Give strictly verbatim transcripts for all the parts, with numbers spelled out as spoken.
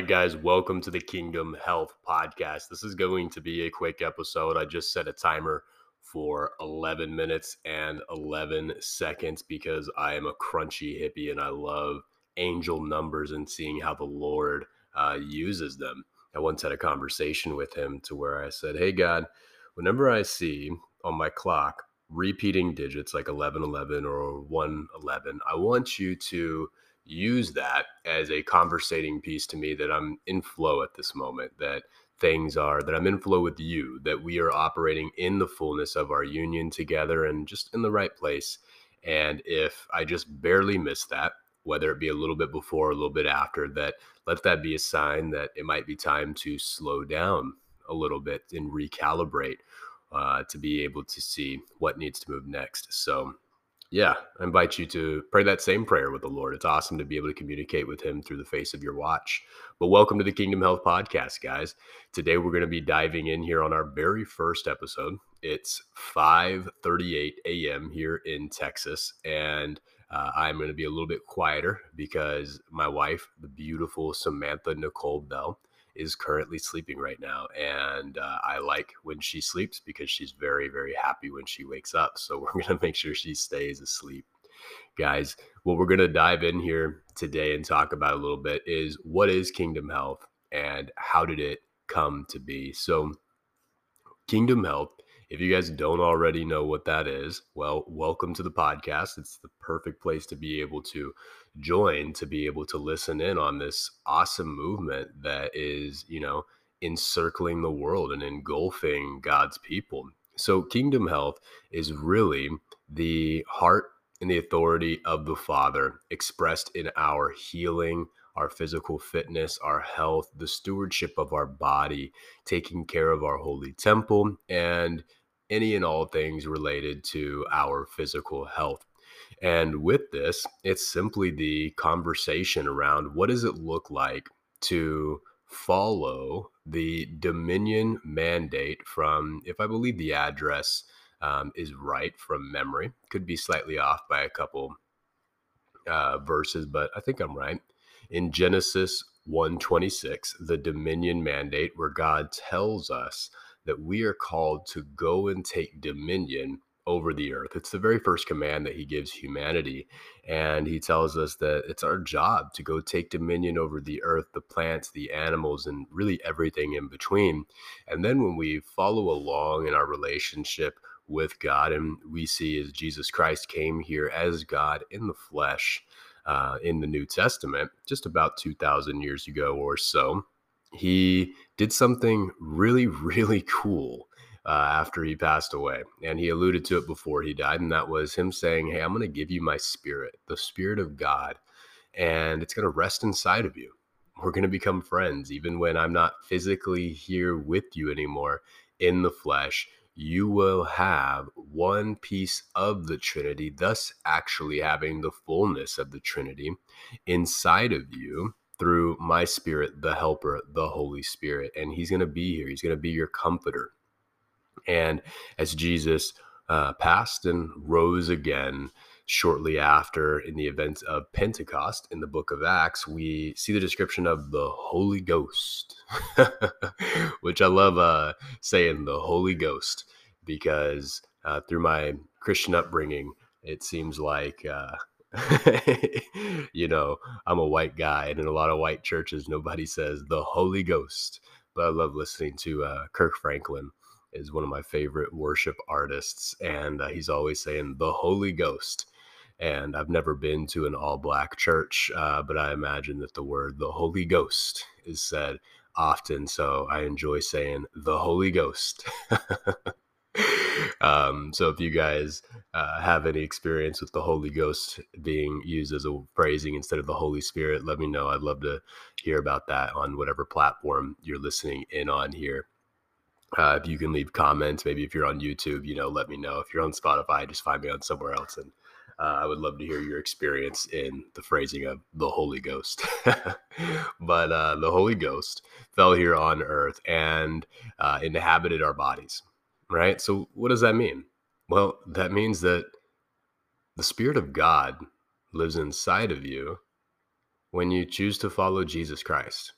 right, guys, welcome to the Kingdom Health Podcast. This is going to be a quick episode. I just set a timer for eleven minutes and eleven seconds because I am a crunchy hippie and I love angel numbers and seeing how the Lord uh, uses them. I once had a conversation with him to where I said, hey, God, whenever I see on my clock repeating digits like eleven eleven or one eleven, I want you to use that as a conversating piece to me that I'm in flow at this moment, that things are, that I'm in flow with you, that we are operating in the fullness of our union together and just in the right place. And if I just barely miss that, whether it be a little bit before or a little bit after, that let that be a sign that it might be time to slow down a little bit and recalibrate uh, to be able to see what needs to move next. So yeah, I invite you to pray that same prayer with the Lord. It's awesome to be able to communicate with him through the face of your watch. But welcome to the Kingdom Health Podcast, guys. Today, we're going to be diving in here on our very first episode. It's five thirty-eight a.m. here in Texas, and uh, I'm going to be a little bit quieter because my wife, the beautiful Samantha Nicole Bell, is currently sleeping right now. And uh, I like when she sleeps because she's very, very happy when she wakes up. So we're going to make sure she stays asleep. Guys, what we're going to dive in here today and talk about a little bit is what is Kingdom Health and how did it come to be? So Kingdom Health, if you guys don't already know what that is, well, welcome to the podcast. It's the perfect place to be able to join, to be able to listen in on this awesome movement that is, you know, encircling the world and engulfing God's people. So Kingdom Health is really the heart and the authority of the Father expressed in our healing, our physical fitness, our health, the stewardship of our body, taking care of our holy temple, and any and all things related to our physical health. And with this, it's simply the conversation around what does it look like to follow the dominion mandate from, if I believe the address um, is right from memory, could be slightly off by a couple uh, verses, but I think I'm right. In Genesis one twenty-six, the dominion mandate where God tells us that we are called to go and take dominion over the earth. It's the very first command that he gives humanity. And he tells us that it's our job to go take dominion over the earth, the plants, the animals, and really everything in between. And then when we follow along in our relationship with God, and we see as Jesus Christ came here as God in the flesh, Uh, in the New Testament, just about two thousand years ago or so, he did something really, really cool uh, after he passed away. And he alluded to it before he died. And that was him saying, hey, I'm going to give you my spirit, the spirit of God, and it's going to rest inside of you. We're going to become friends, even when I'm not physically here with you anymore in the flesh. You will have one piece of the Trinity, thus actually having the fullness of the Trinity inside of you through my spirit, the helper, the Holy Spirit. And he's going to be here. He's going to be your comforter. And as Jesus uh, passed and rose again shortly after in the events of Pentecost in the book of Acts, we see the description of the Holy Ghost, which I love uh, saying the Holy Ghost, because uh, through my Christian upbringing, it seems like, uh, you know, I'm a white guy, and in a lot of white churches, nobody says the Holy Ghost. But I love listening to uh, Kirk Franklin. Is one of my favorite worship artists, and uh, he's always saying the Holy Ghost. And I've never been to an all-black church, uh, but I imagine that the word the Holy Ghost is said often, so I enjoy saying the Holy Ghost. um, so if you guys uh, have any experience with the Holy Ghost being used as a phrasing instead of the Holy Spirit, let me know. I'd love to hear about that on whatever platform you're listening in on here. Uh, if you can leave comments, maybe if you're on YouTube, you know, let me know. If you're on Spotify, just find me on somewhere else. And uh, I would love to hear your experience in the phrasing of the Holy Ghost. But uh, the Holy Ghost fell here on earth and uh, inhabited our bodies, right? So what does that mean? Well, that means that the Spirit of God lives inside of you when you choose to follow Jesus Christ.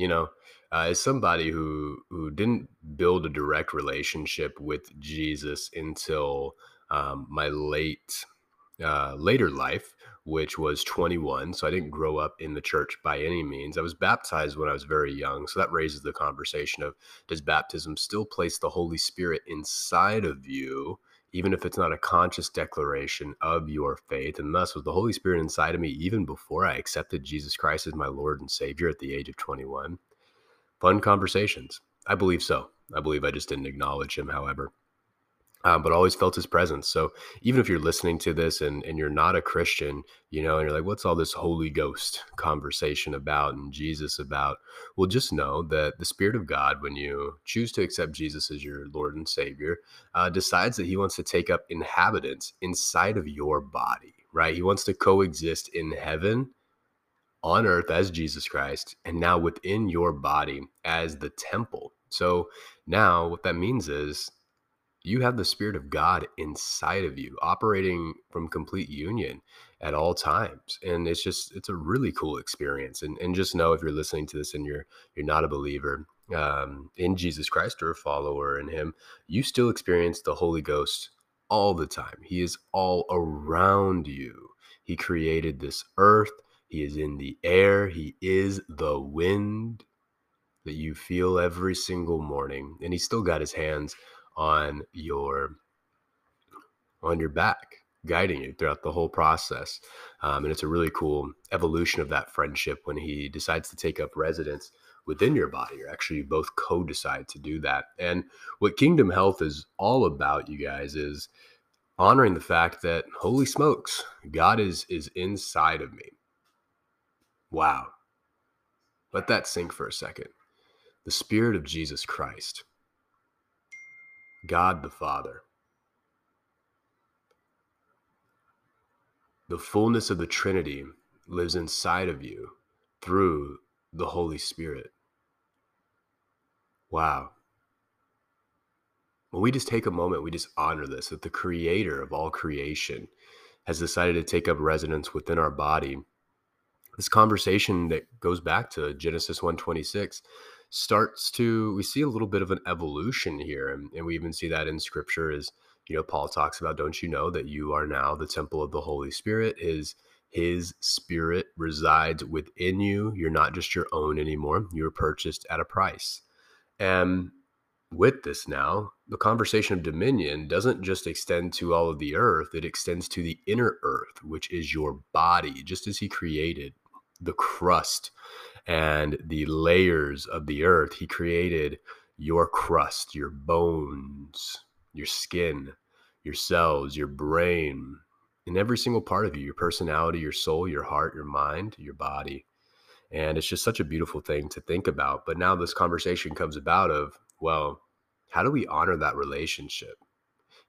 you know, uh, as somebody who who didn't build a direct relationship with Jesus until um, my late uh, later life, which was twenty-one. So I didn't grow up in the church by any means. I was baptized when I was very young. So that raises the conversation of, does baptism still place the Holy Spirit inside of you, even if it's not a conscious declaration of your faith? And thus was the Holy Spirit inside of me even before I accepted Jesus Christ as my Lord and Savior at the age of twenty-one. Fun conversations. I believe so. I believe I just didn't acknowledge him, however. Um, but always felt his presence. So even if you're listening to this and, and you're not a Christian, you know, and you're like, what's all this Holy Ghost conversation about and Jesus about? Well, just know that the Spirit of God, when you choose to accept Jesus as your Lord and Savior, uh, decides that he wants to take up inhabitants inside of your body, right? He wants to coexist in heaven, on earth as Jesus Christ, and now within your body as the temple. So now what that means is, you have the Spirit of God inside of you, operating from complete union at all times. And it's just, it's a really cool experience. And and just know, if you're listening to this and you're you're not a believer um, in Jesus Christ or a follower in him, you still experience the Holy Ghost all the time. He is all around you. He created this earth. He is in the air. He is the wind that you feel every single morning. And he's still got his hands on your on your back, guiding you throughout the whole process. Um, and it's a really cool evolution of that friendship when he decides to take up residence within your body. Or actually, you both co-decide to do that. And what Kingdom Health is all about, you guys, is honoring the fact that, holy smokes, God is is inside of me. Wow. Let that sink for a second. The Spirit of Jesus Christ, God the Father, the fullness of the Trinity lives inside of you through the Holy Spirit. Wow. When we just take a moment, we just honor this, that the creator of all creation has decided to take up residence within our body. This conversation that goes back to Genesis one twenty-six starts to, we see a little bit of an evolution here. And, and we even see that in scripture is, you know, Paul talks about, don't you know that you are now the temple of the Holy Spirit? His, his spirit resides within you. You're not just your own anymore. You were purchased at a price. And with this now, the conversation of dominion doesn't just extend to all of the earth. It extends to the inner earth, which is your body, just as he created the crust and the layers of the earth. He created your crust, your bones, your skin, your cells, your brain, and every single part of you, your personality, your soul, your heart, your mind, your body. And it's just such a beautiful thing to think about. But now this conversation comes about of, well, how do we honor that relationship?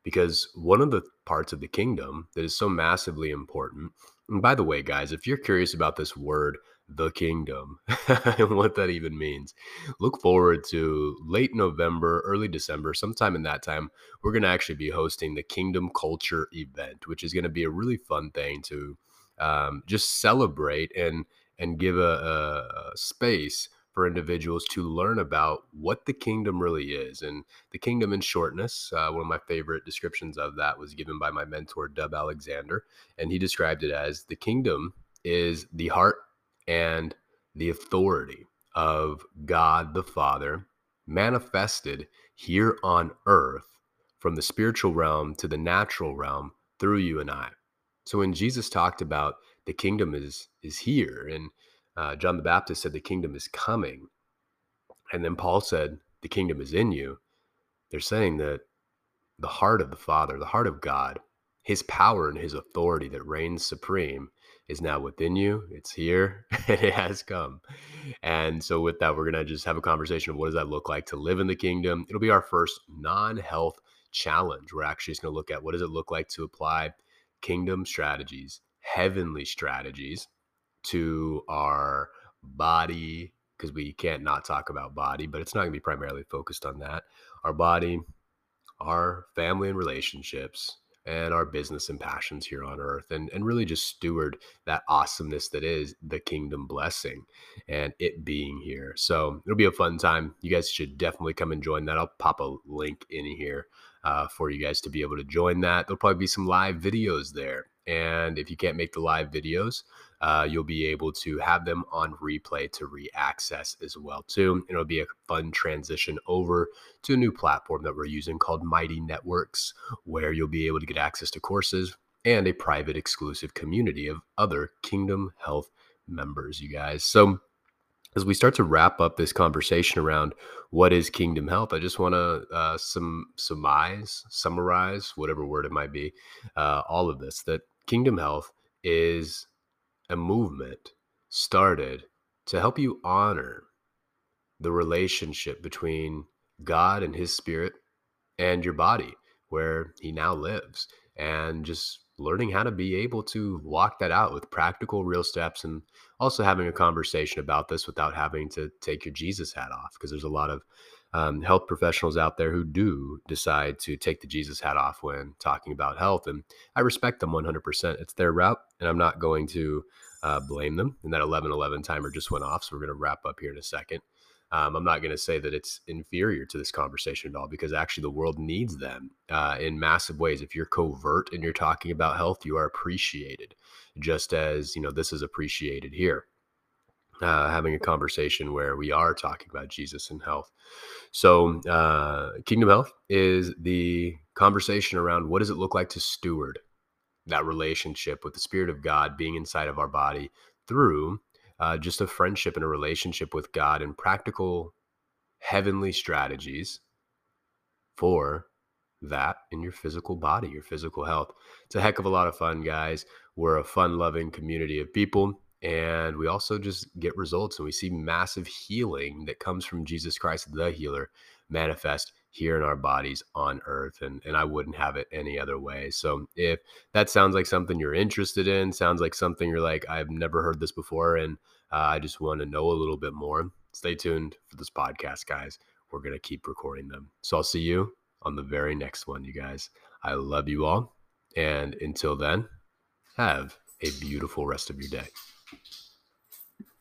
Because one of the parts of the kingdom that is so massively important, and by the way, guys, if you're curious about this word, the kingdom, and what that even means, look forward to late November, early December, sometime in that time, we're going to actually be hosting the Kingdom Culture event, which is going to be a really fun thing to um, just celebrate and and give a, a, a space for individuals to learn about what the kingdom really is. And the kingdom in shortness, uh, one of my favorite descriptions of that was given by my mentor, Dub Alexander. And he described it as, the kingdom is the heart and the authority of God the Father manifested here on earth from the spiritual realm to the natural realm through you and I. So when Jesus talked about the kingdom is is here, and Uh, John the Baptist said the kingdom is coming, and then Paul said the kingdom is in you, they're saying that the heart of the Father, the heart of God, his power and his authority that reigns supreme is now within you. It's here and it has come. And so with that, we're going to just have a conversation of what does that look like to live in the kingdom. It'll be our first non-health challenge. We're actually just going to look at what does it look like to apply kingdom strategies, heavenly strategies, to our body, because we can't not talk about body, but it's not going to be primarily focused on that. Our body, our family and relationships, and our business and passions here on earth, and, and really just steward that awesomeness that is the kingdom blessing and it being here. So it'll be a fun time. You guys should definitely come and join that. I'll pop a link in here uh, for you guys to be able to join that. There'll probably be some live videos there. And if you can't make the live videos, uh, you'll be able to have them on replay to re-access as well too. And it'll be a fun transition over to a new platform that we're using called Mighty Networks, where you'll be able to get access to courses and a private exclusive community of other Kingdom Health members, you guys. So as we start to wrap up this conversation around what is Kingdom Health, I just want to uh, some surmise, summarize, whatever word it might be, uh, all of this, that Kingdom Health is a movement started to help you honor the relationship between God and his spirit and your body, where he now lives, and just learning how to be able to walk that out with practical, real steps, and also having a conversation about this without having to take your Jesus hat off, because there's a lot of um, health professionals out there who do decide to take the Jesus hat off when talking about health, and I respect them one hundred percent. It's their route, and I'm not going to uh, blame them. And that eleven eleven timer just went off, so we're going to wrap up here in a second. Um, I'm not going to say that it's inferior to this conversation at all, because actually the world needs them uh, in massive ways. If you're covert and you're talking about health, you are appreciated, just as, you know, this is appreciated here, uh, having a conversation where we are talking about Jesus and health. So uh, Kingdom Health is the conversation around what does it look like to steward that relationship with the Spirit of God being inside of our body through Uh, just a friendship and a relationship with God, and practical heavenly strategies for that in your physical body, your physical health. It's a heck of a lot of fun, guys. We're a fun-loving community of people, and we also just get results, and we see massive healing that comes from Jesus Christ, the healer, manifest here in our bodies on earth. And, and I wouldn't have it any other way. So if that sounds like something you're interested in, sounds like something you're like, I've never heard this before, and uh, I just want to know a little bit more, stay tuned for this podcast, guys. We're going to keep recording them. So I'll see you on the very next one, you guys. I love you all. And until then, have a beautiful rest of your day.